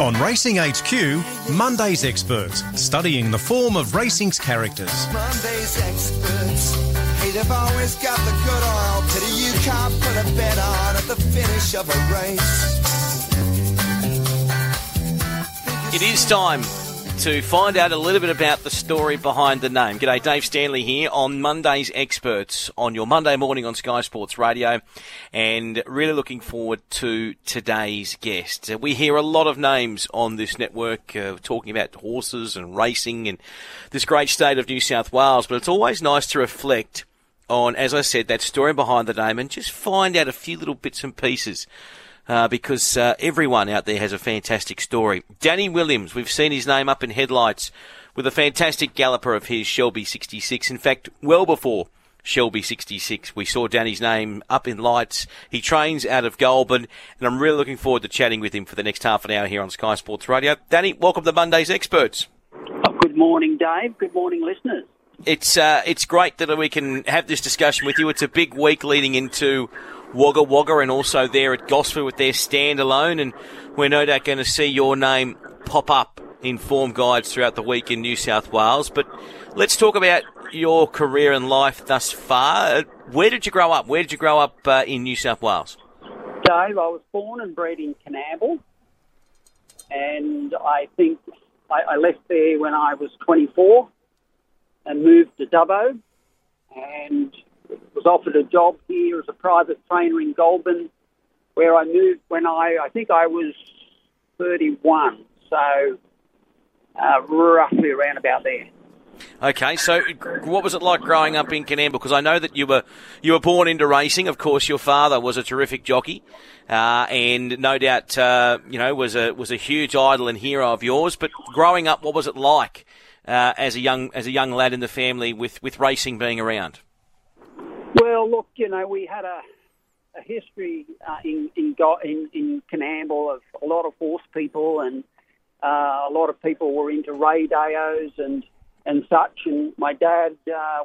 On Racing HQ, Monday's Experts, studying the form of racing's characters. Monday's Experts, hey, they've always got the good oil. Pity you can't put a bet on at the finish of a race. It is time to find out a little bit about the story behind the name. G'day, Dave Stanley here on Monday's Experts on your Monday morning on Sky Sports Radio, and really looking forward to today's guest. We hear a lot of names on this network talking about horses and racing and this great state of New South Wales, but it's always nice to reflect on, as I said, that story behind the name and just find out a few little bits and pieces. Because everyone out there has a fantastic story. Danny Williams, we've seen his name up in headlights with a fantastic galloper of his, Shelby 66. In fact, well before Shelby 66, we saw Danny's name up in lights. He trains out of Goulburn, and I'm really looking forward to chatting with him for the next half an hour here on Sky Sports Radio. Danny, welcome to Monday's Experts. Oh, good morning, Dave. Good morning, listeners. It's great that we can have this discussion with you. It's a big week leading into Wagga Wagga, and also there at Gosford with their standalone, and we're no doubt going to see your name pop up in form guides throughout the week in New South Wales. But let's talk about your career and life thus far. Where did you grow up? Where did you grow up in New South Wales? Dave, I was born and bred in Canberra, and I think I left there when I was 24 and moved to Dubbo, and was offered a job here as a private trainer in Goulburn, where I moved when I think I was 31, so roughly around about there. Okay, so what was it like growing up in Canberra? Because I know that you were born into racing. Of course, your father was a terrific jockey, and no doubt was a huge idol and hero of yours. But growing up, what was it like as a young lad in the family with racing being around? Well, look, you know, we had a history in Canamble of a lot of horse people, and a lot of people were into radios and such. And my dad,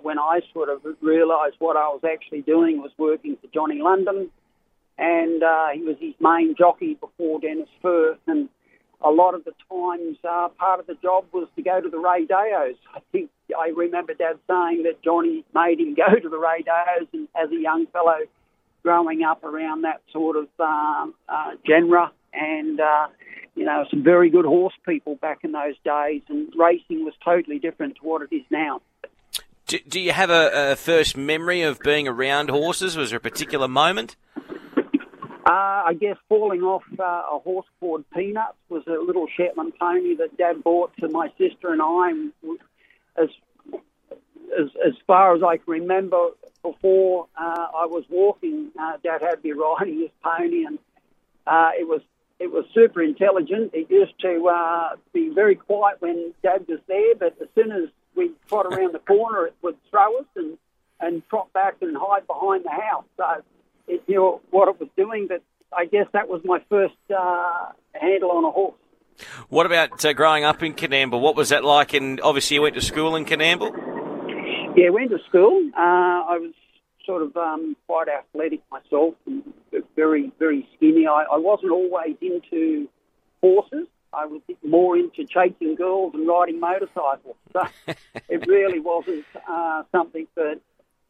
when I sort of realised what I was actually doing, was working for Johnny London, and he was his main jockey before Dennis Firth. And a lot of the times, part of the job was to go to the radios. I think I remember Dad saying that Johnny made him go to the radios, and as a young fellow growing up around that sort of genre, and, some very good horse people back in those days, and racing was totally different to what it is now. Do you have a first memory of being around horses? Was there a particular moment? I guess falling off a horse called Peanuts was a little Shetland pony that Dad bought for my sister and I. And as far as I can remember, before I was walking, Dad had me riding his pony, and it was super intelligent. It used to be very quiet when Dad was there, but as soon as we trot around the corner, it would throw us and trot back and hide behind the house. So it knew what it was doing, but I guess that was my first handle on a horse. What about growing up in Canberra? What was that like? And obviously you went to school in Canberra? Yeah, I went to school. I was sort of quite athletic myself, and very, very skinny. I wasn't always into horses. I was more into chasing girls and riding motorcycles. So it really wasn't something that,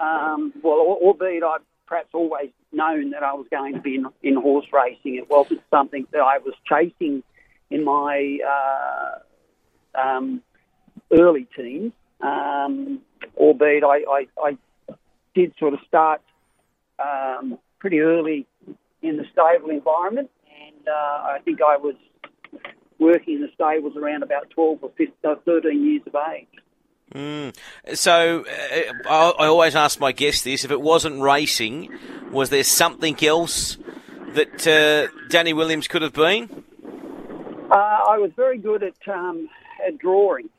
albeit I've perhaps always known that I was going to be in horse racing, it wasn't something that I was chasing in my early teens, albeit I did sort of start pretty early in the stable environment, and I think I was working in the stables around about 12 or 15, 13 years of age. Mm. So I always ask my guests this: if it wasn't racing, was there something else that Danny Williams could have been? I was very good at drawing.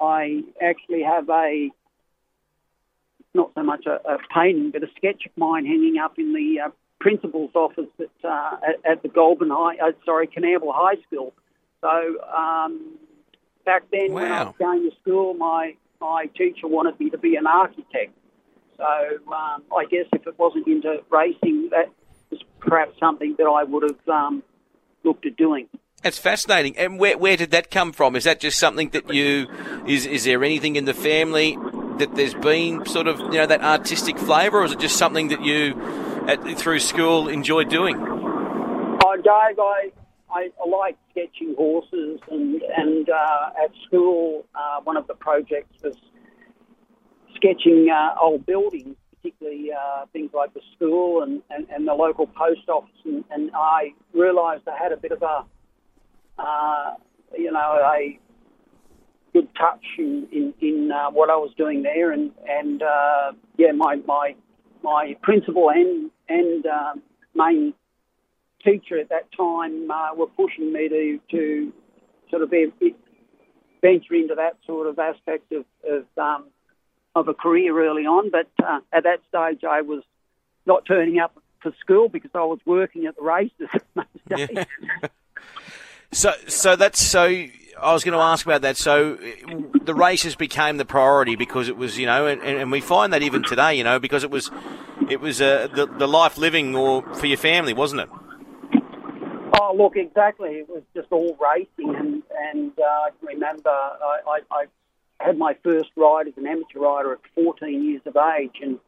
I actually have not so much a painting, but a sketch of mine hanging up in the principal's office at the Canberra High School. So back then, wow, when I was going to school, my teacher wanted me to be an architect. So I guess if it wasn't into racing, that was perhaps something that I would have looked at doing. That's fascinating. And where did that come from? Is that just something that you, is there anything in the family that there's been sort of, you know, that artistic flavour, or is it just something that you, through school, enjoyed doing? Oh, Dave, I like sketching horses, and at school, one of the projects was sketching old buildings, particularly things like the school and the local post office, and I realised I had a bit of a, a good touch in what I was doing there, and my principal and main teacher at that time were pushing me to sort of venture into that sort of aspect of a career early on, but at that stage I was not turning up for school because I was working at the races most days. Yeah. So I was going to ask about that. So the races became the priority because it was, you know, and we find that even today, you know, because it was the life living or for your family, wasn't it? Oh, look, exactly. It was just all racing, and I can remember I had my first ride as an amateur rider at 14 years of age, and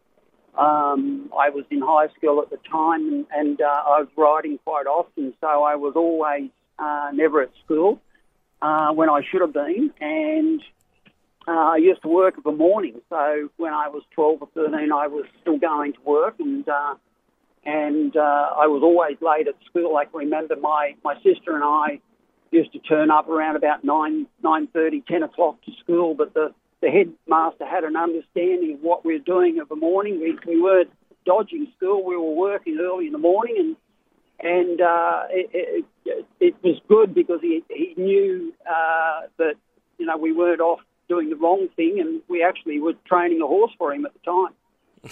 I was in high school at the time, and I was riding quite often, so I was always never at school when I should have been, and I used to work of a morning, so when I was 12 or 13 I was still going to work, and I was always late at school. I can remember my sister and I used to turn up around about 9:30, 10 o'clock to school, but the headmaster had an understanding of what we were doing of a morning. We weren't dodging school, we were working early in the morning, and it was good because he knew that, you know, we weren't off doing the wrong thing, and we actually were training a horse for him at the time.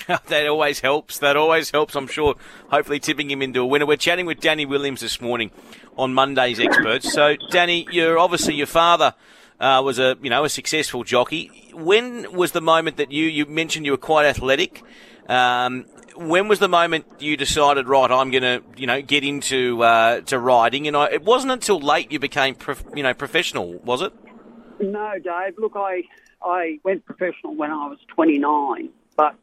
That always helps. That always helps, I'm sure, hopefully tipping him into a winner. We're chatting with Danny Williams this morning on Monday's Experts. So, Danny, you're obviously, your father was a successful jockey. When was the moment that you mentioned you were quite athletic? When was the moment you decided, right, I'm going to, you know, get into to riding? And it wasn't until late you became, professional, was it? No, Dave. Look, I went professional when I was 29. But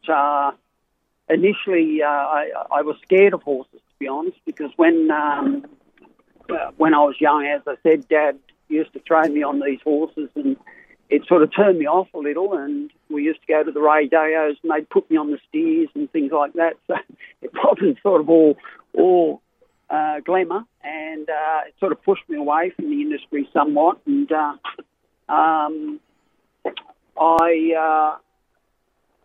initially, I was scared of horses, to be honest, because when I was young, as I said, Dad used to throw me on these horses, and it sort of turned me off a little. And we used to go to the rodeos, and they'd put me on the steers and things like that. So it wasn't sort of all glamour, and it sort of pushed me away from the industry somewhat. And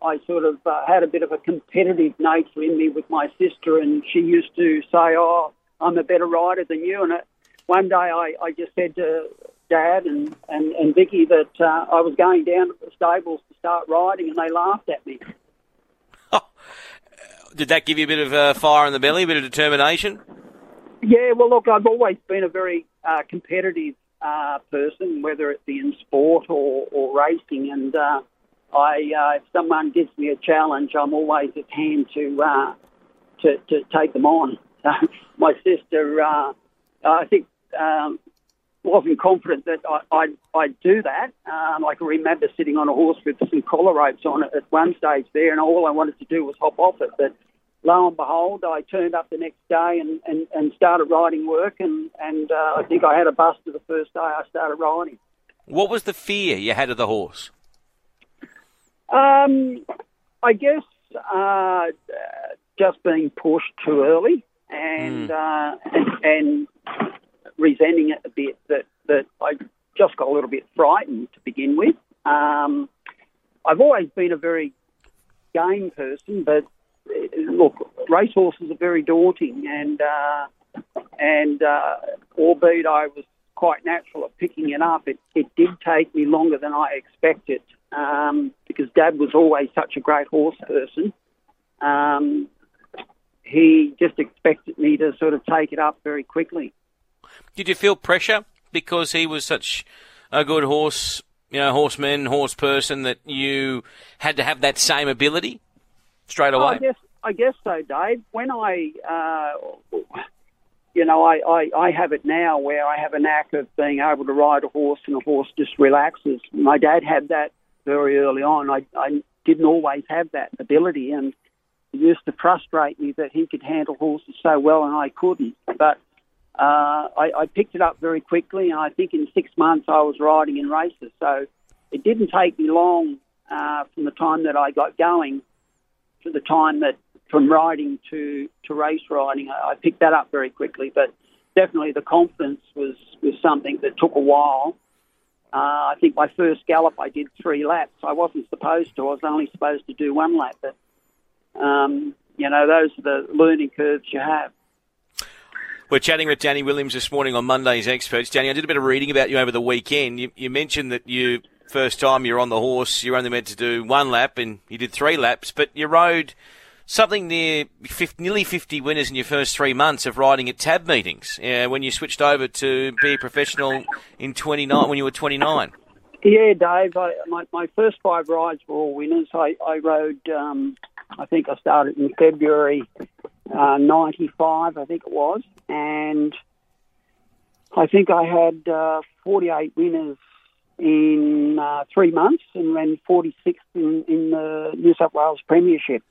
I sort of had a bit of a competitive nature in me with my sister, and she used to say, "Oh, I'm a better rider than you." And one day I just said to Dad and Vicky that I was going down to the stables to start riding, and they laughed at me. Oh. Did that give you a bit of fire in the belly, a bit of determination? Yeah, well, look, I've always been a very competitive person, whether it be in sport or racing, and if someone gives me a challenge, I'm always at hand to take them on. My sister, I think, wasn't confident that I'd do that. I can remember sitting on a horse with some collar ropes on it at one stage there, and all I wanted to do was hop off it. But lo and behold, I turned up the next day and started riding work, and I think I had a buster the first day I started riding. What was the fear you had of the horse? I guess just being pushed too early and resenting it a bit that I just got a little bit frightened to begin with. I've always been a very game person, but look, racehorses are very daunting, and albeit I was quite natural at picking it up, it did take me longer than I expected. Because Dad was always such a great horse person. He just expected me to sort of take it up very quickly. Did you feel pressure because he was such a good horse, you know, horse person, that you had to have that same ability straight away? I guess so, Dave. When I, you know, I have it now where I have a knack of being able to ride a horse and the horse just relaxes. My dad had that very early on. I didn't always have that ability, and it used to frustrate me that he could handle horses so well and I couldn't. But I picked it up very quickly, and I think in 6 months I was riding in races. So it didn't take me long from the time that I got going to the time that from riding to race riding. I picked that up very quickly, but definitely the confidence was something that took a while. I think my first gallop I did 3 laps. I wasn't supposed to. I was only supposed to do 1 lap. But, you know, those are the learning curves you have. We're chatting with Danny Williams this morning on Monday's Experts. Danny, I did a bit of reading about you over the weekend. You mentioned that you, first time you're on the horse, you're only meant to do 1 lap and you did 3 laps, but you rode something near nearly 50 winners in your first 3 months of riding at TAB meetings when you switched over to be a professional in 29 when you were 29. Yeah, Dave. My first 5 rides were all winners. I rode, I think I started in February 95, I think it was, and I think I had 48 winners in 3 months and ran 46th in the New South Wales Premiership.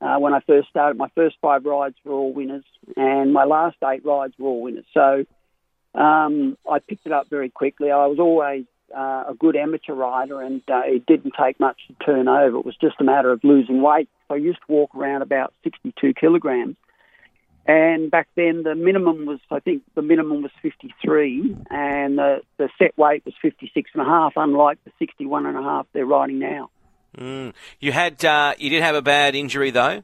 When I first started, my first 5 rides were all winners, and my last 8 rides were all winners. So I picked it up very quickly. I was always a good amateur rider, and it didn't take much to turn over. It was just a matter of losing weight. I used to walk around about 62 kilograms, and back then the minimum was, I think the minimum was 53, and the set weight was 56.5, unlike the 61.5 they're riding now. Mm. You did have a bad injury though.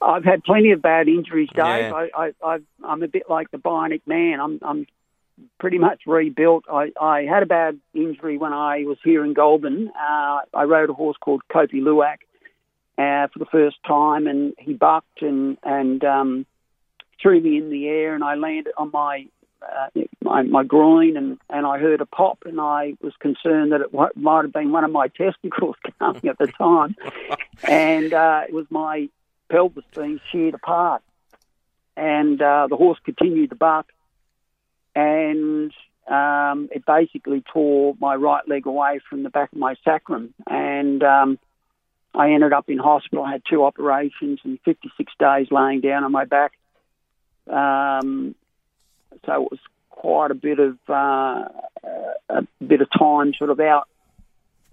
I've had plenty of bad injuries, Dave. Yeah. I'm a bit like the Bionic Man. I'm pretty much rebuilt. I had a bad injury when I was here in Goulburn. I rode a horse called Kopi Luwak for the first time, and he bucked and threw me in the air, and I landed on my groin, and I heard a pop, and I was concerned that it might have been one of my testicles coming at the time, and it was my pelvis being sheared apart, and the horse continued to buck, and it basically tore my right leg away from the back of my sacrum, and I ended up in hospital. I had 2 operations and 56 days laying down on my back. So it was quite a bit of time sort of out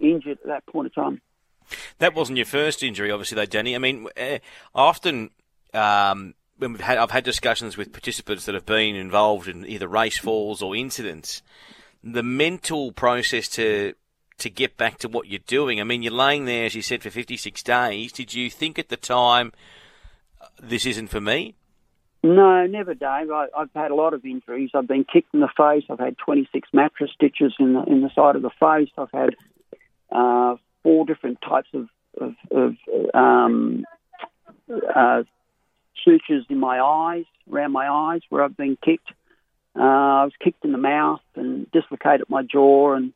injured at that point of time. That wasn't your first injury, obviously, though, Danny. I mean, often when I've had discussions with participants that have been involved in either race falls or incidents, the mental process to get back to what you're doing. I mean, you're laying there, as you said, for 56 days. Did you think at the time, this isn't for me? No, never, Dave. I've had a lot of injuries. I've been kicked in the face. I've had 26 mattress stitches in the side of the face. I've had 4 different types of sutures in my eyes, around my eyes, where I've been kicked. I was kicked in the mouth and dislocated my jaw, and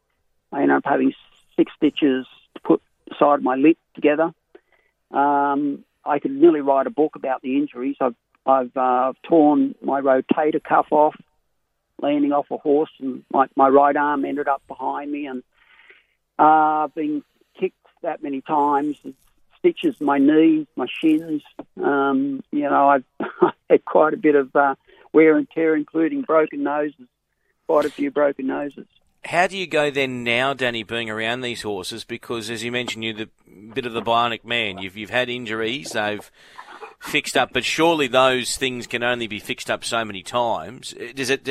I ended up having 6 stitches to put the side of my lip together. I could nearly write a book about the injuries. I've torn my rotator cuff off, landing off a horse, and my right arm ended up behind me, and I've been kicked that many times. Stitches in my knees, my shins. You know, I've had quite a bit of wear and tear, including broken noses, quite a few broken noses. How do you go then now, Danny, being around these horses? Because, as you mentioned, you're the bit of the Bionic Man. You've had injuries, they've fixed up, but surely those things can only be fixed up so many times. Is it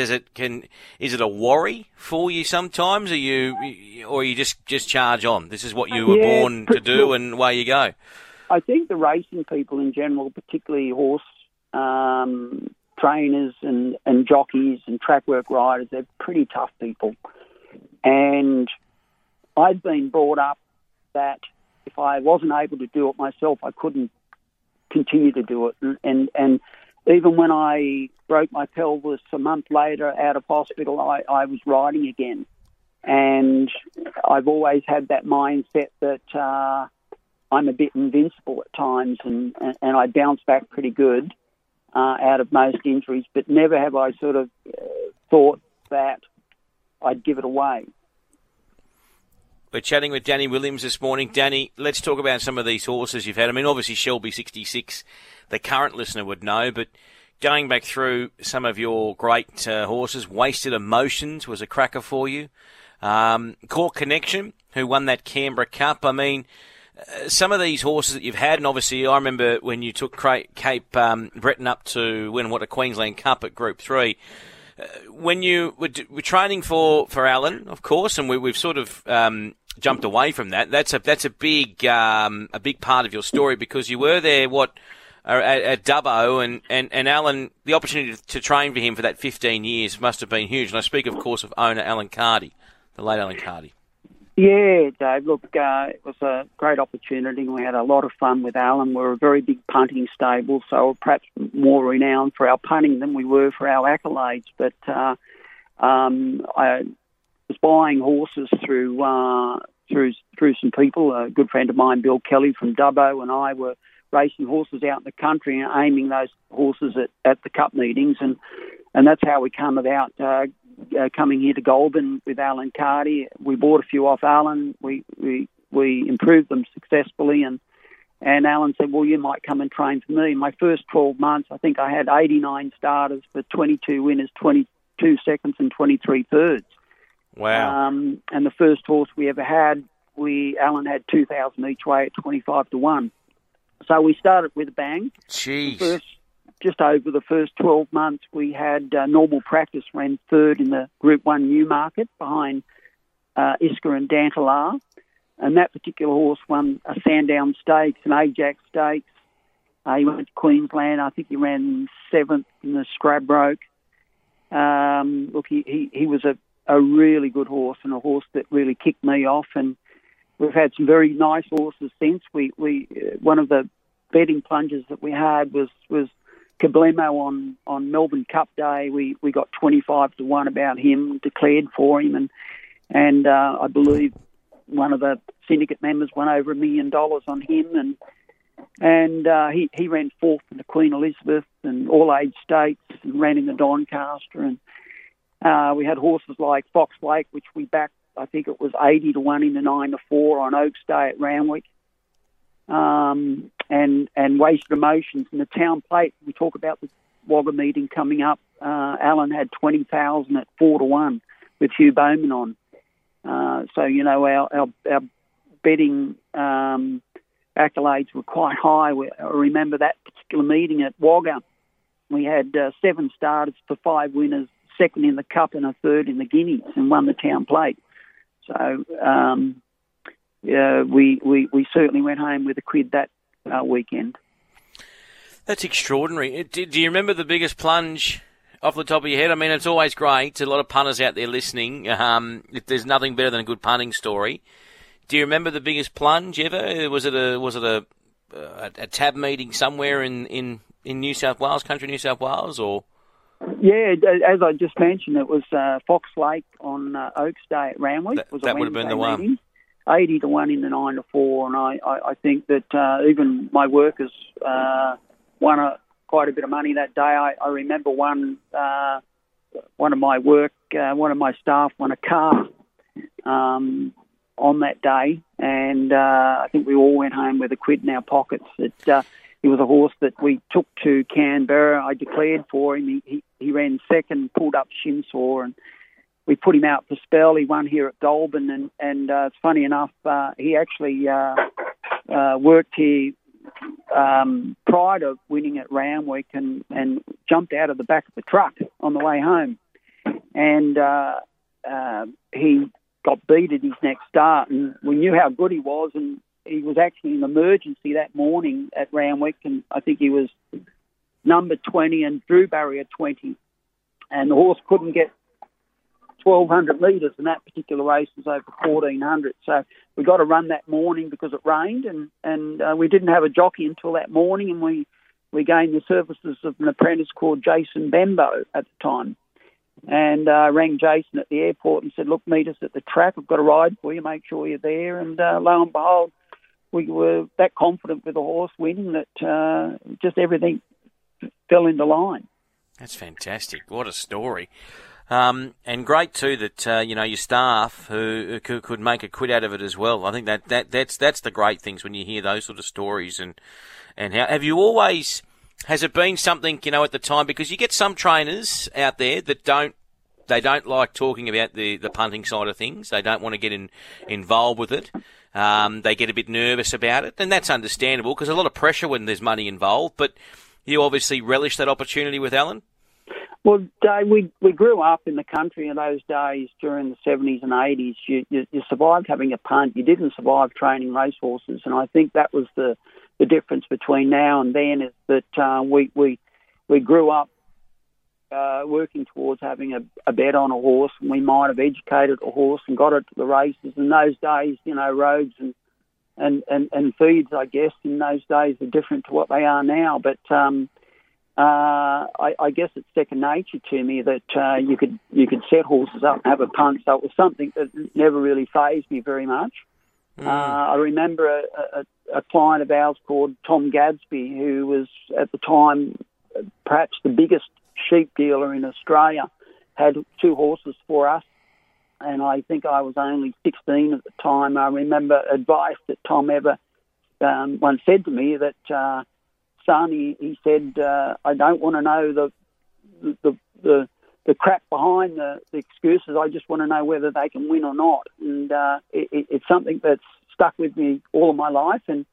a worry for you sometimes? Or you just charge on? This is what you were born to do, and away you go. I think the racing people in general, particularly horse trainers and jockeys and track work riders, they're pretty tough people. And I've been brought up that if I wasn't able to do it myself, I couldn't continue to do it, and even when I broke my pelvis a month later out of hospital, I was riding again, and I've always had that mindset that I'm a bit invincible at times, and I bounce back pretty good. out of most injuries, but never have I sort of thought that I'd give it away. We're chatting with Danny Williams this morning. Danny, let's talk about some of these horses you've had. I mean, obviously Shelby 66, the current listener would know, but going back through some of your great horses, Wasted Emotions was a cracker for you. Core Connection, who won that Canberra Cup. I mean, some of these horses that you've had, and obviously I remember when you took Cape Britain up to win, a Queensland Cup at Group 3. When you were training for Alan, of course, and we've sort of jumped away from that. That's a big part of your story, because you were there at Dubbo, and Alan, the opportunity to train for him for that 15 years must have been huge. And I speak, of course, of owner Alan Cardy, the late Alan Cardy. Yeah, Dave. Look, it was a great opportunity. We had a lot of fun with Alan. We're a very big punting stable, so we're perhaps more renowned for our punting than we were for our accolades. But I was buying horses through some people. A good friend of mine, Bill Kelly from Dubbo, and I were racing horses out in the country and aiming those horses at the cup meetings, and that's how we come about. Coming here to Goulburn with Alan Cardy, we bought a few off Alan. We improved them successfully, and Alan said, "Well, you might come and train for me." In my first 12 months, I think I had 89 starters for 22 winners, 22 seconds, and 23 thirds. Wow! And the first horse we ever had, Alan had 2,000 each way at 25 to 1. So we started with a bang. Jeez. Just over the first 12 months, we had Normal Practice ran third in the Group 1 Newmarket behind Iska and Dantelar. And that particular horse won a Sandown Stakes, an Ajax Stakes. He went to Queensland. I think he ran seventh in the Scrabroke. Look, he was a really good horse, and a horse that really kicked me off. And we've had some very nice horses since. We one of the betting plunges that we had was Kablemo on Melbourne Cup Day. We got 25 to 1 about him, declared for him, and I believe one of the syndicate members won over $1 million on him, and he ran fourth in the Queen Elizabeth and All Age Stakes, and ran in the Doncaster, and we had horses like Fox Lake, which we backed. I think it was 80 to 1 in the 9 to 4 on Oaks Day at Randwick. And Wasted Emotions in the Town Plate. We talk about the Wagga meeting coming up. Alan had 20,000 at 4 to 1 with Hugh Bowman on. So you know our betting accolades were quite high. I remember that particular meeting at Wagga. We had 7 starters for 5 winners, second in the Cup and a third in the Guineas, and won the Town Plate. So we certainly went home with a quid that weekend. That's extraordinary. Do you remember the biggest plunge off the top of your head? I mean, it's always great. There's a lot of punters out there listening. There's nothing better than a good punting story. Do you remember the biggest plunge ever? Was it a tab meeting somewhere in New South Wales, country New South Wales, or? Yeah, as I just mentioned, it was Fox Lake on Oaks Day at Randwick. That would have been the meeting. One. 80 to 1 in the 9 to 4, and I think that even my workers won quite a bit of money that day. I remember one of my work, one of my staff won a calf on that day, and I think we all went home with a quid in our pockets. It was a horse that we took to Canberra. I declared for him. He ran second, pulled up shin sore, and we put him out for spell. He won here at Goulburn, and it's funny enough, he actually worked here prior to winning at Randwick, and jumped out of the back of the truck on the way home. And he got beat at his next start, and we knew how good he was, and he was actually in emergency that morning at Randwick, and I think he was number 20 and drew barrier 20. And the horse couldn't get 1,200 metres, and that particular race was over 1,400. So we got to run that morning because it rained, and we didn't have a jockey until that morning, and we gained the services of an apprentice called Jason Bembo at the time. And I rang Jason at the airport and said, "Look, meet us at the track. I've got a ride for you. Make sure you're there." And lo and behold, we were that confident with the horse winning that just everything fell into line. That's fantastic. What a story. And great too that you know, your staff who could make a quid out of it as well. I think that's the great things when you hear those sort of stories. And how have you always, has it been something, you know, at the time, because you get some trainers out there that don't like talking about the punting side of things. They don't want to get involved with it. They get a bit nervous about it, and that's understandable because a lot of pressure when there's money involved. But you obviously relish that opportunity with Alan. Well, Dave, we grew up in the country in those days during the 70s and 80s. You survived having a punt. You didn't survive training racehorses. And I think that was the difference between now and then, is that we grew up working towards having a bet on a horse, and we might have educated a horse and got it to the races. In those days, you know, roads and feeds, I guess, in those days were different to what they are now. But I guess it's second nature to me that you could set horses up and have a punt. So it was something that never really fazed me very much. I remember a client of ours called Tom Gadsby, who was at the time perhaps the biggest sheep dealer in Australia, had two horses for us, and I think I was only 16 at the time. I remember advice that Tom ever once said to me that... He said, I don't want to know the crap behind the excuses. I just want to know whether they can win or not. And it's something that's stuck with me all of my life. And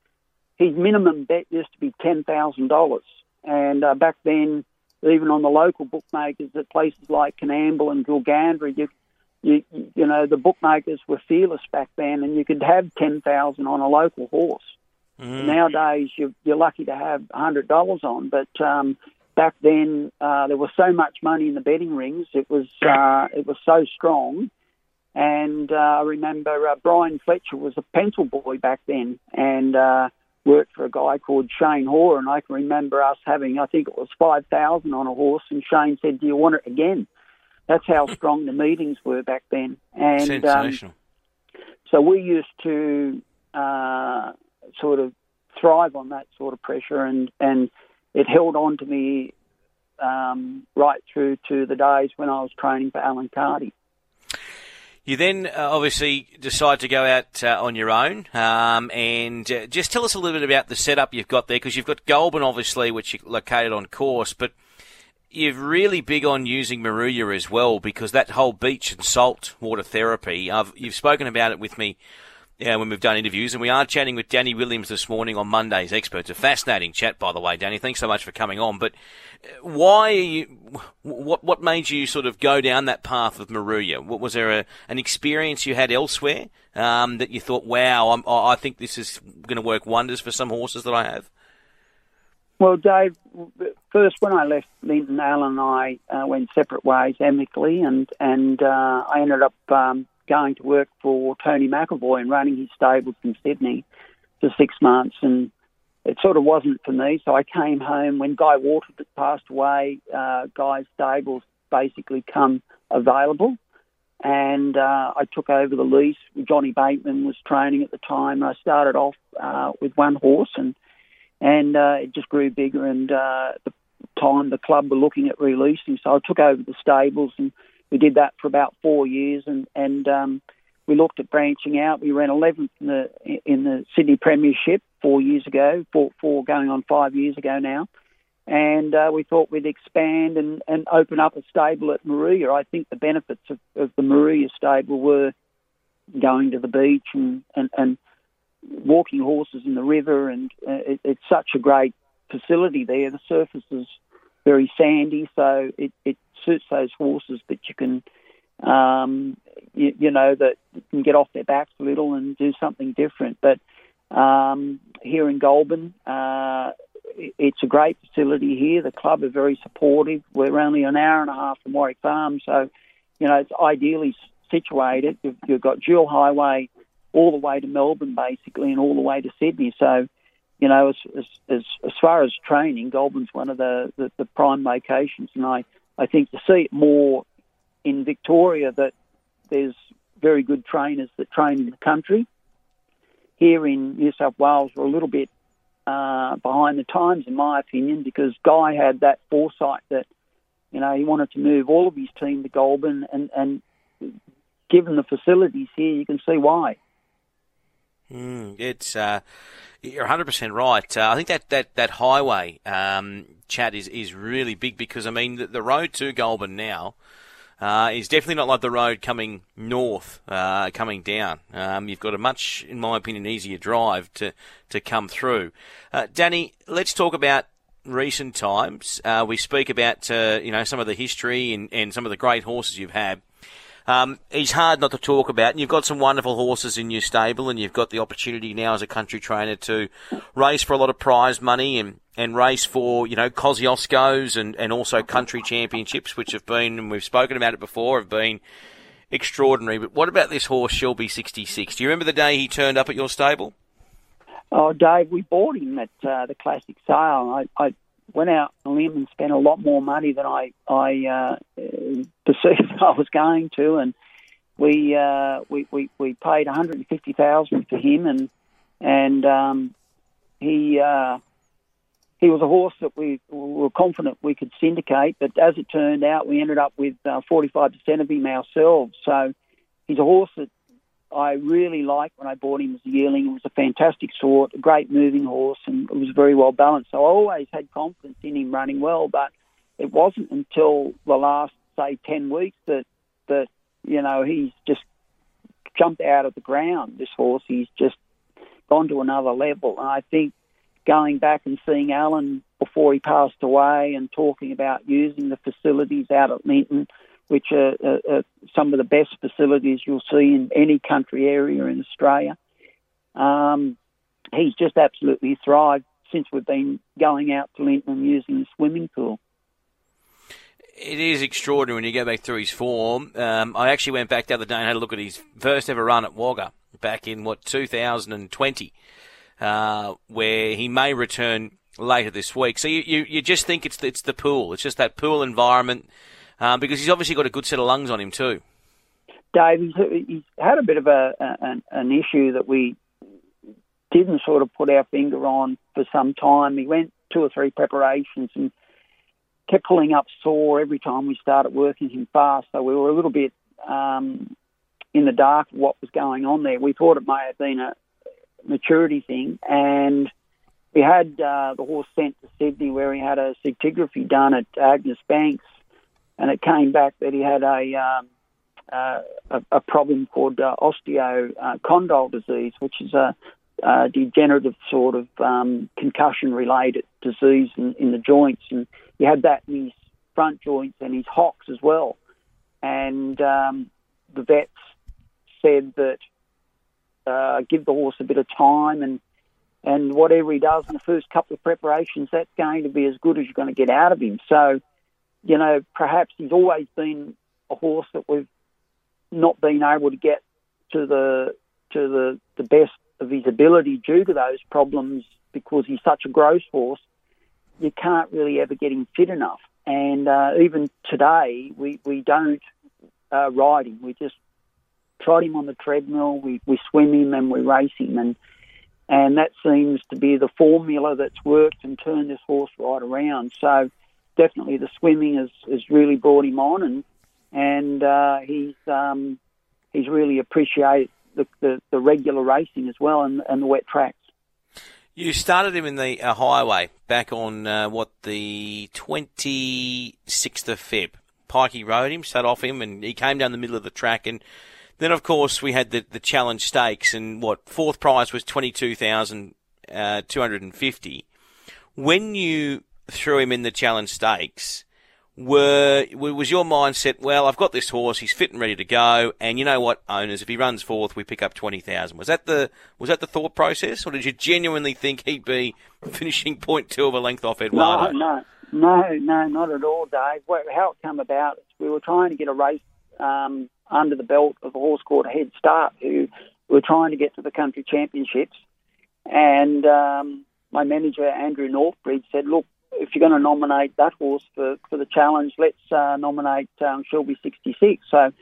his minimum bet used to be $10,000. And back then, even on the local bookmakers at places like Canamble and Gilgandra, you know, the bookmakers were fearless back then, and you could have $10,000 on a local horse. Mm-hmm. Nowadays, you're lucky to have $100 on, but back then there was so much money in the betting rings. It was so strong, and I remember Brian Fletcher was a pencil boy back then, and worked for a guy called Shane Hoare. And I can remember us having, I think it was 5,000 on a horse, and Shane said, "Do you want it again?" That's how strong the meetings were back then, and sensational. So we used to. Sort of thrive on that sort of pressure, and it held on to me right through to the days when I was training for Alan Cardy. You then obviously decide to go out on your own, and just tell us a little bit about the setup you've got there, because you've got Goulburn, obviously, which you located on course, but you're really big on using Moruya as well, because that whole beach and salt water therapy, you've spoken about it with me. Yeah, when we've done interviews, and we are chatting with Danny Williams this morning on Monday's Experts. A fascinating chat, by the way, Danny. Thanks so much for coming on. But why? What made you sort of go down that path of Moruya? What was there an experience you had elsewhere that you thought, wow, I think this is going to work wonders for some horses that I have? Well, Dave, first when I left Linton, Alan and I went separate ways amicably, and I ended up. Going to work for Tony McEvoy and running his stable from Sydney for 6 months, and it sort of wasn't for me. So I came home when Guy Walter passed away. Guy's stables basically come available, and I took over the lease. Johnny Bateman was training at the time, and I started off with one horse, and it just grew bigger. And at the time, the club were looking at releasing, so I took over the stables and. We did that for about 4 years, and we looked at branching out. We ran 11th in the Sydney Premiership 4 years ago, four going on 5 years ago now, and we thought we'd expand and open up a stable at Moruya. I think the benefits of the Moruya stable were going to the beach and walking horses in the river, and it's such a great facility there. The surface is very sandy, so it suits those horses, but you can, that you can get off their backs a little and do something different. But here in Goulburn, it's a great facility here. The club are very supportive. We're only an hour and a half from Warwick Farm, so, you know, it's ideally situated. You've got dual highway all the way to Melbourne, basically, and all the way to Sydney, so... You know, as far as training, Goulburn's one of the prime locations, and I think you see it more in Victoria that there's very good trainers that train in the country. Here in New South Wales, we're a little bit behind the times, in my opinion, because Guy had that foresight that, you know, he wanted to move all of his team to Goulburn, and given the facilities here, you can see why. You're 100% right. I think that highway chat is really big, because, I mean, the road to Goulburn now is definitely not like the road coming north, coming down. You've got a much, in my opinion, easier drive to come through. Danny, let's talk about recent times. We speak about, you know, some of the history and some of the great horses you've had. He's hard not to talk about, and you've got some wonderful horses in your stable, and you've got the opportunity now as a country trainer to race for a lot of prize money and race for, you know, Kosciuszko's and also country championships, which have been, and we've spoken about it before, have been extraordinary. But what about this horse, Shelby 66? Do you remember the day he turned up at your stable? Oh, Dave, we bought him at the classic sale. I went out on a limb and spent a lot more money than I perceived I was going to, and we paid $150,000 for him, and he was a horse that we were confident we could syndicate, but as it turned out, we ended up with 45% of him ourselves. So he's a horse that I really liked when I bought him as a yearling. It was a fantastic sort, a great moving horse, and it was very well balanced. So I always had confidence in him running well, but it wasn't until the last, say, 10 weeks that you know, he's just jumped out of the ground, this horse. He's just gone to another level. And I think going back and seeing Alan before he passed away and talking about using the facilities out at Linton, which are some of the best facilities you'll see in any country area in Australia. He's just absolutely thrived since we've been going out to Linton and using the swimming pool. It is extraordinary when you go back through his form. I actually went back the other day and had a look at his first ever run at Wagga back in, 2020, where he may return later this week. So you just think it's the pool. It's just that pool environment. Because he's obviously got a good set of lungs on him too. Dave, he's had a bit of an issue that we didn't sort of put our finger on for some time. He went 2 or 3 preparations and kept pulling up sore every time we started working him fast. So we were a little bit in the dark of what was going on there. We thought it may have been a maturity thing, and we had the horse sent to Sydney where he had a scintigraphy done at Agnes Banks. And it came back that he had a problem called osteochondral disease, which is a degenerative sort of concussion-related disease in the joints. And he had that in his front joints and his hocks as well. And the vets said that give the horse a bit of time, and whatever he does in the first couple of preparations, that's going to be as good as you're going to get out of him. So, you know, perhaps he's always been a horse that we've not been able to get to the best of his ability due to those problems, because he's such a gross horse. You can't really ever get him fit enough. And even today, we don't ride him. We just trot him on the treadmill, we swim him, and we race him. And that seems to be the formula that's worked and turned this horse right around. So definitely the swimming has really brought him on, and he's really appreciated the regular racing as well, and the wet tracks. You started him in the highway back on, the 26th of Feb. Pikey rode him, sat off him, and he came down the middle of the track. And then, of course, we had the challenge stakes, and fourth prize was $22,250. When you threw him in the challenge stakes, was your mindset, well, I've got this horse, he's fit and ready to go, and you know what, owners, if he runs fourth, we pick up 20,000. Was that the thought process, or did you genuinely think he'd be finishing 0.2 of a length off Eduardo? No, not at all, Dave. How it come about? We were trying to get a race under the belt of a horse called Head Start, who were trying to get to the country championships, and my manager Andrew Northbridge said, look, if you're going to nominate that horse for the challenge, let's nominate Shelby 66. So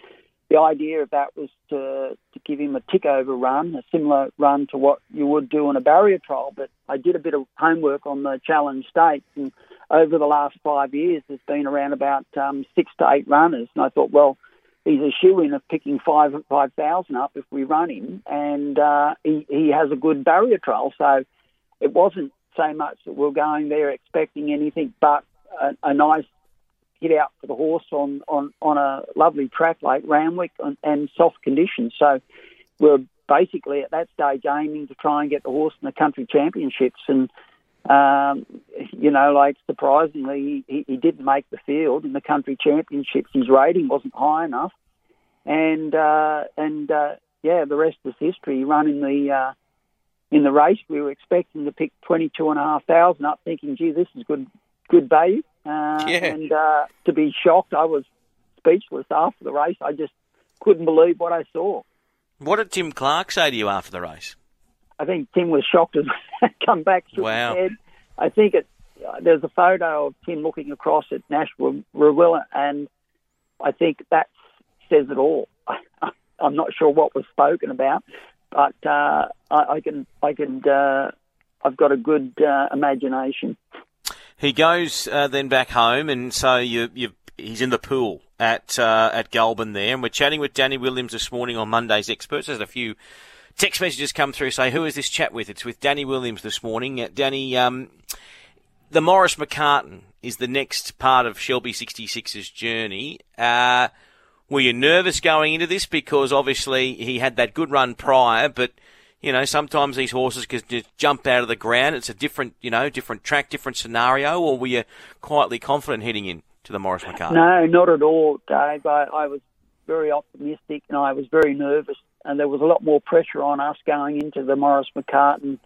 the idea of that was to give him a tick-over run, a similar run to what you would do on a barrier trial. But I did a bit of homework on the challenge states, and over the last 5 years, there's been around about 6 to 8 runners. And I thought, well, he's a shoo-in of picking 5,000 up if we run him, and he has a good barrier trial. So it wasn't so much that we're going there expecting anything but a nice hit out for the horse on a lovely track like Ramwick and soft conditions. So we're basically at that stage aiming to try and get the horse in the country championships. And, you know, like surprisingly, he didn't make the field in the country championships. His rating wasn't high enough. And yeah, the rest was history. He ran in the race. We were expecting to pick 22,500 up, thinking, gee, this is good value. And to be shocked, I was speechless after the race. I just couldn't believe what I saw. What did Tim Clark say to you after the race? I think Tim was shocked as I come back to his head. I think there's a photo of Tim looking across at Nash Rewilla, and I think that says it all. I'm not sure what was spoken about, but I've got a good imagination. He goes then back home, and so he's in the pool at Goulburn there. And we're chatting with Danny Williams this morning on Monday's Experts. There's a few text messages come through, say, who is this chat with? It's with Danny Williams this morning. Danny, the Maurice McCartan is the next part of Shelby 66's journey. Were you nervous going into this? Because obviously he had that good run prior, but... You know, sometimes these horses can just jump out of the ground. It's a different, different track, different scenario. Or were you quietly confident heading in to the Maurice McCartan? No, not at all, Dave. I was very optimistic and I was very nervous. And there was a lot more pressure on us going into the Maurice McCartan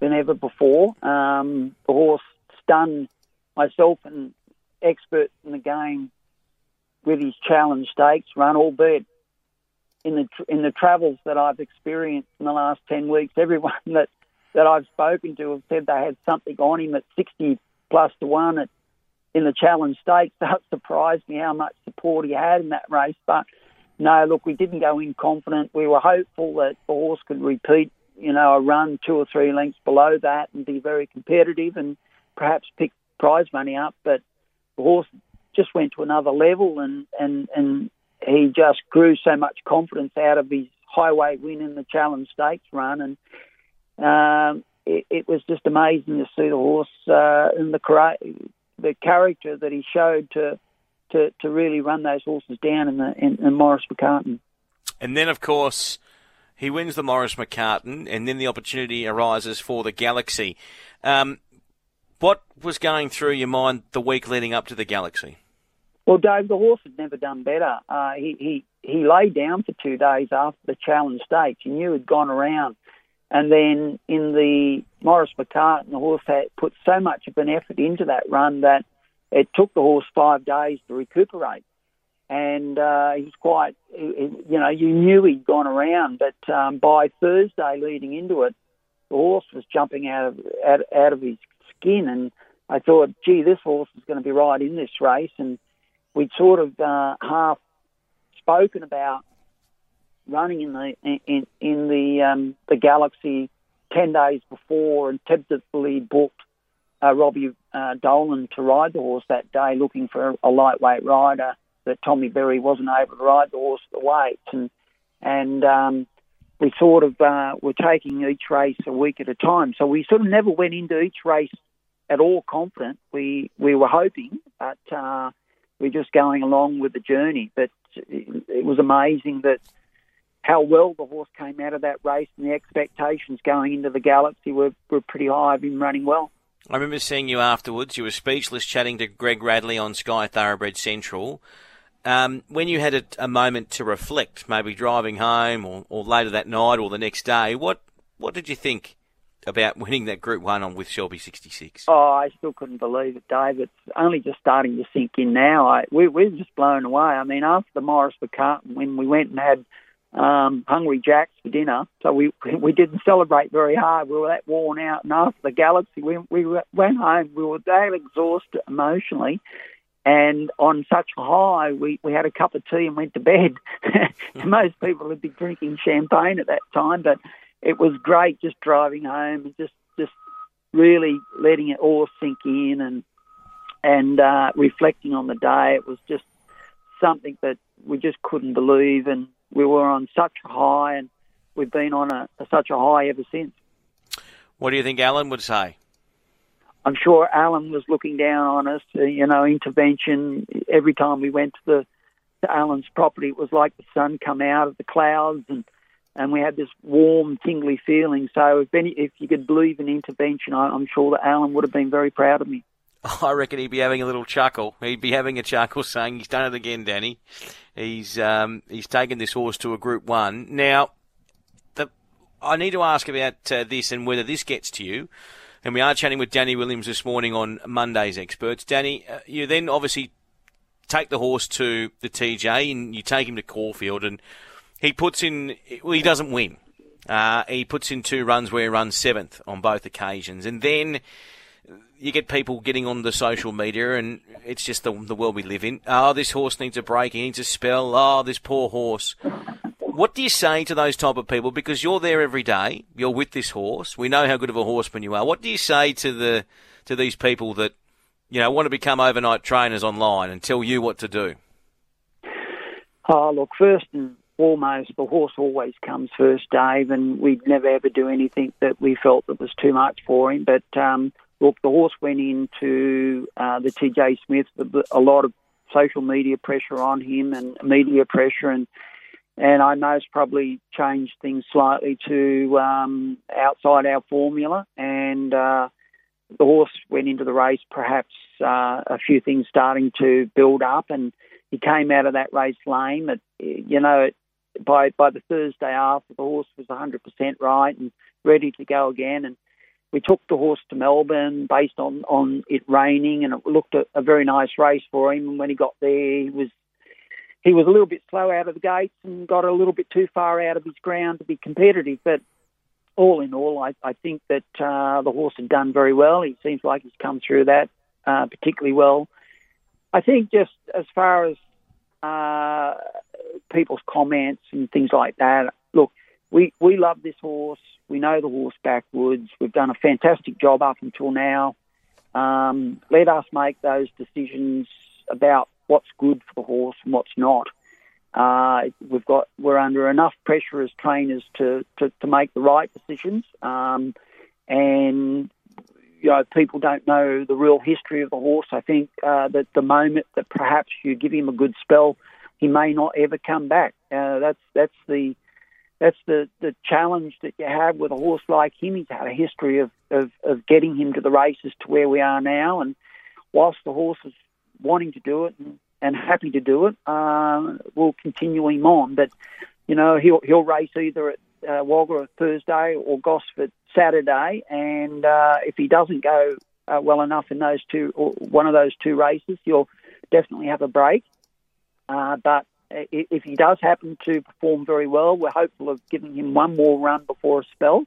than ever before. The horse stunned myself and expert in the game with his challenge stakes run, albeit in the travels that I've experienced in the last 10 weeks, everyone that I've spoken to have said they had something on him at 60+ to 1 in the challenge stakes. That surprised me how much support he had in that race. But no, look, we didn't go in confident. We were hopeful that the horse could repeat, a run 2 or 3 lengths below that and be very competitive and perhaps pick prize money up. But the horse just went to another level and he just grew so much confidence out of his highway win in the Challenge Stakes run. And it was just amazing to see the horse and the character that he showed to really run those horses down in Maurice McCartan. And then, of course, he wins the Maurice McCartan, and then the opportunity arises for the Galaxy. What was going through your mind the week leading up to the Galaxy? Well, Dave, the horse had never done better. He lay down for 2 days after the challenge stakes. He knew he'd gone around. And then in the Maurice McCartan, the horse had put so much of an effort into that run that it took the horse 5 days to recuperate. And he's quite, you knew he'd gone around. But by Thursday leading into it, the horse was jumping out of his skin. And I thought, gee, this horse is going to be right in this race. And we'd sort of half spoken about running in the Galaxy 10 days before, and tentatively booked Robbie Dolan to ride the horse that day, looking for a lightweight rider that Tommy Berry wasn't able to ride the horse at the weights, and we sort of were taking each race a week at a time, so we sort of never went into each race at all confident. We were hoping, but. We're just going along with the journey, but it was amazing that how well the horse came out of that race, and the expectations going into the Galaxy were pretty high of him running well. I remember seeing you afterwards. You were speechless chatting to Greg Radley on Sky Thoroughbred Central. When you had a moment to reflect, maybe driving home or later that night or the next day, what did you think about winning that Group 1 on with Shelby 66? Oh, I still couldn't believe it, Dave. It's only just starting to sink in now. We're just blown away. I mean, after the Maurice McCartan, when we went and had Hungry Jacks for dinner, so we didn't celebrate very hard. We were that worn out. And after the Galaxy, we went home. We were that exhausted emotionally. And on such high, we had a cup of tea and went to bed. Most people would be drinking champagne at that time, but it was great just driving home and just really letting it all sink in and reflecting on the day. It was just something that we just couldn't believe, and we were on such a high, and we've been on such a high ever since. What do you think Alan would say? I'm sure Alan was looking down on us, intervention. Every time we went to Alan's property, it was like the sun come out of the clouds, and we had this warm, tingly feeling. So if you could believe in intervention, I'm sure that Alan would have been very proud of me. I reckon he'd be having a little chuckle. He'd be having a chuckle saying, he's done it again, Danny. He's taken this horse to a Group 1. Now, I need to ask about this and whether this gets to you. And we are chatting with Danny Williams this morning on Monday's Experts. Danny, you then obviously take the horse to the TJ and you take him to Caulfield, and he puts in, well, he doesn't win. He puts in 2 runs where he runs 7th on both occasions. And then you get people getting on the social media, and it's just the world we live in. Oh, this horse needs a break. He needs a spell. Oh, this poor horse. What do you say to those type of people? Because you're there every day. You're with this horse. We know how good of a horseman you are. What do you say to these people that, want to become overnight trainers online and tell you what to do? Oh, look, first and foremost, the horse always comes first, Dave, and we'd never ever do anything that we felt that was too much for him. But, look, the horse went into the TJ Smiths, a lot of social media pressure on him and media pressure, and I most probably changed things slightly to outside our formula. And the horse went into the race, perhaps a few things starting to build up. And he came out of that race lame. By the Thursday after, the horse was 100% right and ready to go again. And we took the horse to Melbourne based on it raining, and it looked a very nice race for him. And when he got there, he was a little bit slow out of the gates and got a little bit too far out of his ground to be competitive. But all in all, I think that the horse had done very well. He seems like he's come through that particularly well. I think just as far as people's comments and things like that, look, we love this horse. We know the horse backwards. We've done a fantastic job up until now. Let us make those decisions about what's good for the horse and what's not. We're under enough pressure as trainers to make the right decisions. People don't know the real history of the horse. I think that the moment that perhaps you give him a good spell, he may not ever come back. That's the challenge that you have with a horse like him. He's had a history of getting him to the races to where we are now. And whilst the horse is wanting to do it and happy to do it, we'll continue him on. But, he'll race either at Wagga Thursday or Gosford Saturday. And if he doesn't go well enough in those two, or one of those two races, he'll definitely have a break. But if he does happen to perform very well, we're hopeful of giving him one more run before a spell,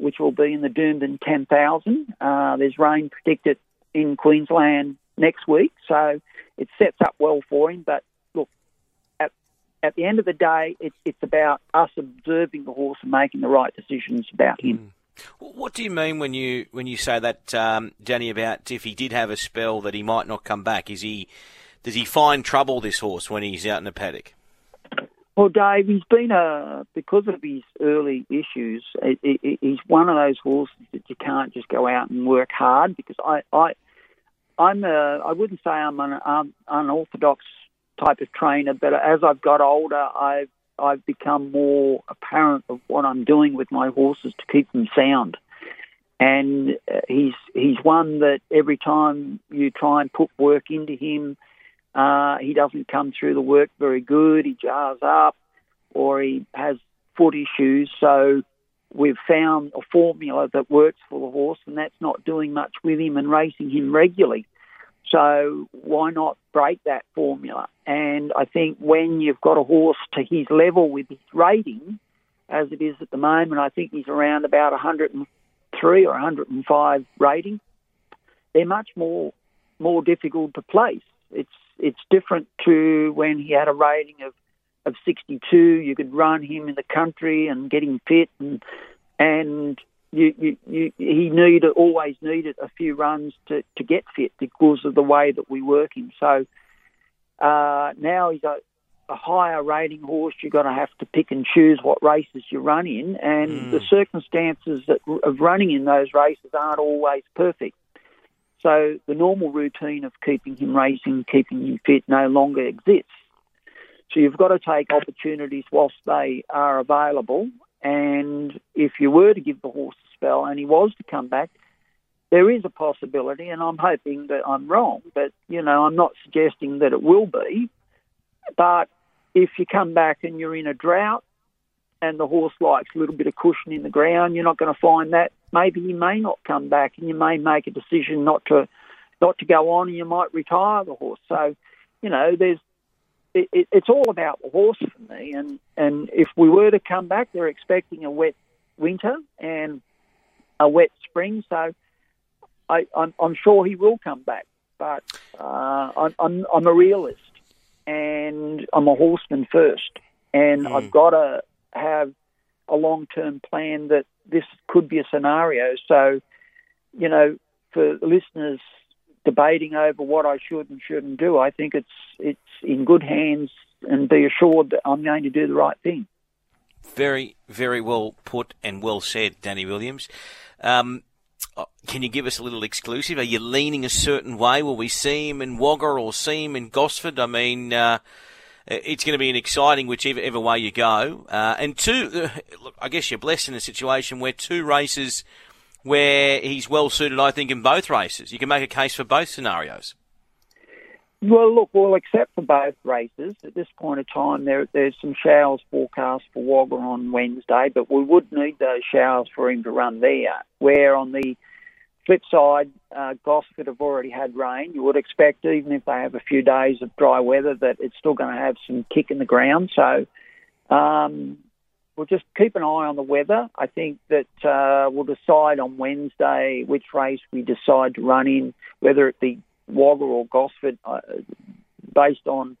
which will be in the Doomben 10,000. There's rain predicted in Queensland next week, so it sets up well for him. But look, at the end of the day, it's about us observing the horse and making the right decisions about him. What do you mean when you say that, Danny, about if he did have a spell that he might not come back? Does he find trouble, this horse, when he's out in the paddock? Well, Dave, he's been because of his early issues, he's one of those horses that you can't just go out and work hard, because I wouldn't say I'm an unorthodox type of trainer, but as I've got older, I've become more apparent of what I'm doing with my horses to keep them sound. And he's one that every time you try and put work into him, he doesn't come through the work very good. He jars up, or he has foot issues. So we've found a formula that works for the horse, and that's not doing much with him and racing him regularly. So why not break that formula? And I think when you've got a horse to his level with his rating, as it is at the moment, I think he's around about 103 or 105 rating, they're much more more difficult to place. It's different to when he had a rating of 62. You could run him in the country and get him fit, and he always needed a few runs to get fit because of the way that we work him. So now he's a higher rating horse. You're going to have to pick and choose what races you run in, and the circumstances of running in those races aren't always perfect. So the normal routine of keeping him racing, keeping him fit, no longer exists. So you've got to take opportunities whilst they are available. And if you were to give the horse a spell and he was to come back, there is a possibility, and I'm hoping that I'm wrong, but, I'm not suggesting that it will be. But if you come back and you're in a drought and the horse likes a little bit of cushion in the ground, you're not going to find that. Maybe he may not come back, and you may make a decision not to go on, and you might retire the horse. So, it's all about the horse for me. And if we were to come back, they're expecting a wet winter and a wet spring. So I'm sure he will come back. But I'm a realist, and I'm a horseman first, and I've got to have a long-term plan that this could be a scenario. So, for listeners debating over what I should and shouldn't do, I think it's in good hands, and be assured that I'm going to do the right thing. Very, very well put and well said, Danny Williams. Can you give us a little exclusive? Are you leaning a certain way? Will we see him in Wagga or see him in Gosford? I mean, it's going to be an exciting whichever way you go. And two, look, I guess you're blessed in a situation where two races where he's well suited, I think, in both races. You can make a case for both scenarios. Well, look, we'll accept for both races. At this point of time, there's some showers forecast for Wagga on Wednesday, but we would need those showers for him to run there. Where on the flip side, Gosford have already had rain. You would expect, even if they have a few days of dry weather, that it's still going to have some kick in the ground. So we'll just keep an eye on the weather. I think that we'll decide on Wednesday which race we decide to run in, whether it be Wagga or Gosford, based on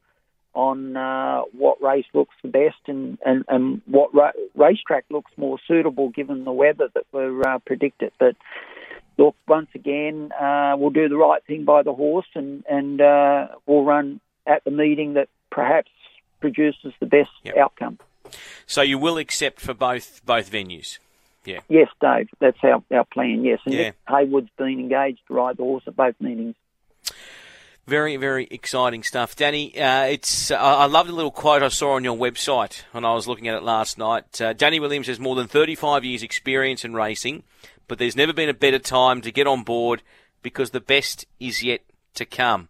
what race looks the best and what racetrack looks more suitable given the weather that we're predicted. But look, once again, we'll do the right thing by the horse, and we'll run at the meeting that perhaps produces the best outcome. So you will accept for both venues? Yeah. Yes, Dave, that's our plan, yes. And Nick Haywood's been engaged to ride the horse at both meetings. Very, very exciting stuff. Danny, I loved a little quote I saw on your website when I was looking at it last night. Danny Williams has more than 35 years' experience in racing, but there's never been a better time to get on board because the best is yet to come.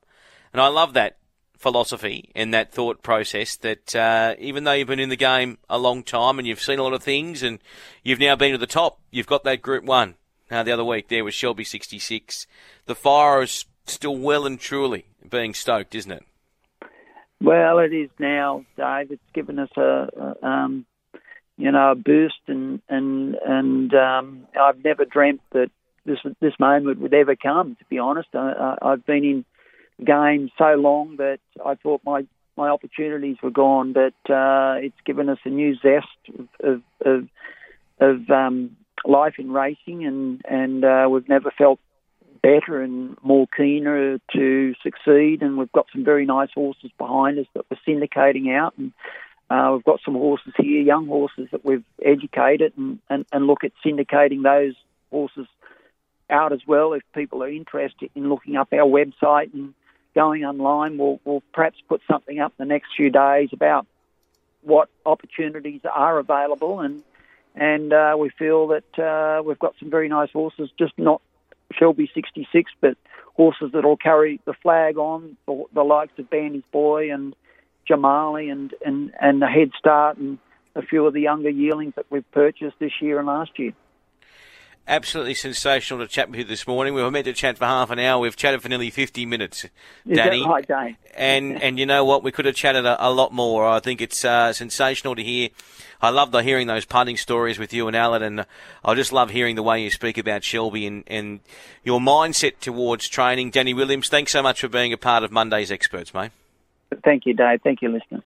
And I love that philosophy and that thought process that even though you've been in the game a long time and you've seen a lot of things and you've now been to the top, you've got that Group 1. The other week there was Shelby 66. The fire is still well and truly being stoked, isn't it? Well, it is now, Dave. It's given us a boost, and I've never dreamt that this moment would ever come, to be honest. I've been in the game so long that I thought my opportunities were gone, but it's given us a new zest of life in racing, and we've never felt better and more keener to succeed, and we've got some very nice horses behind us that we're syndicating out, and we've got some horses here, young horses that we've educated, and look at syndicating those horses out as well. If people are interested in looking up our website and going online, we'll perhaps put something up in the next few days about what opportunities are available, and we feel that we've got some very nice horses, just not Shelby 66, but horses that will carry the flag on, the likes of Bandy's Boy and Jamali and the Head Start and a few of the younger yearlings that we've purchased this year and last year. absolutely sensational to chat with you this morning. We were meant to chat for half an hour. We've chatted for nearly 50 minutes, Danny. Hi, Danny. And you know what? We could have chatted a lot more. I think it's sensational to hear. I love hearing those punting stories with you and Alan, and I just love hearing the way you speak about Shelby and your mindset towards training. Danny Williams, thanks so much for being a part of Monday's Experts, mate. Thank you, Dave. Thank you, listeners.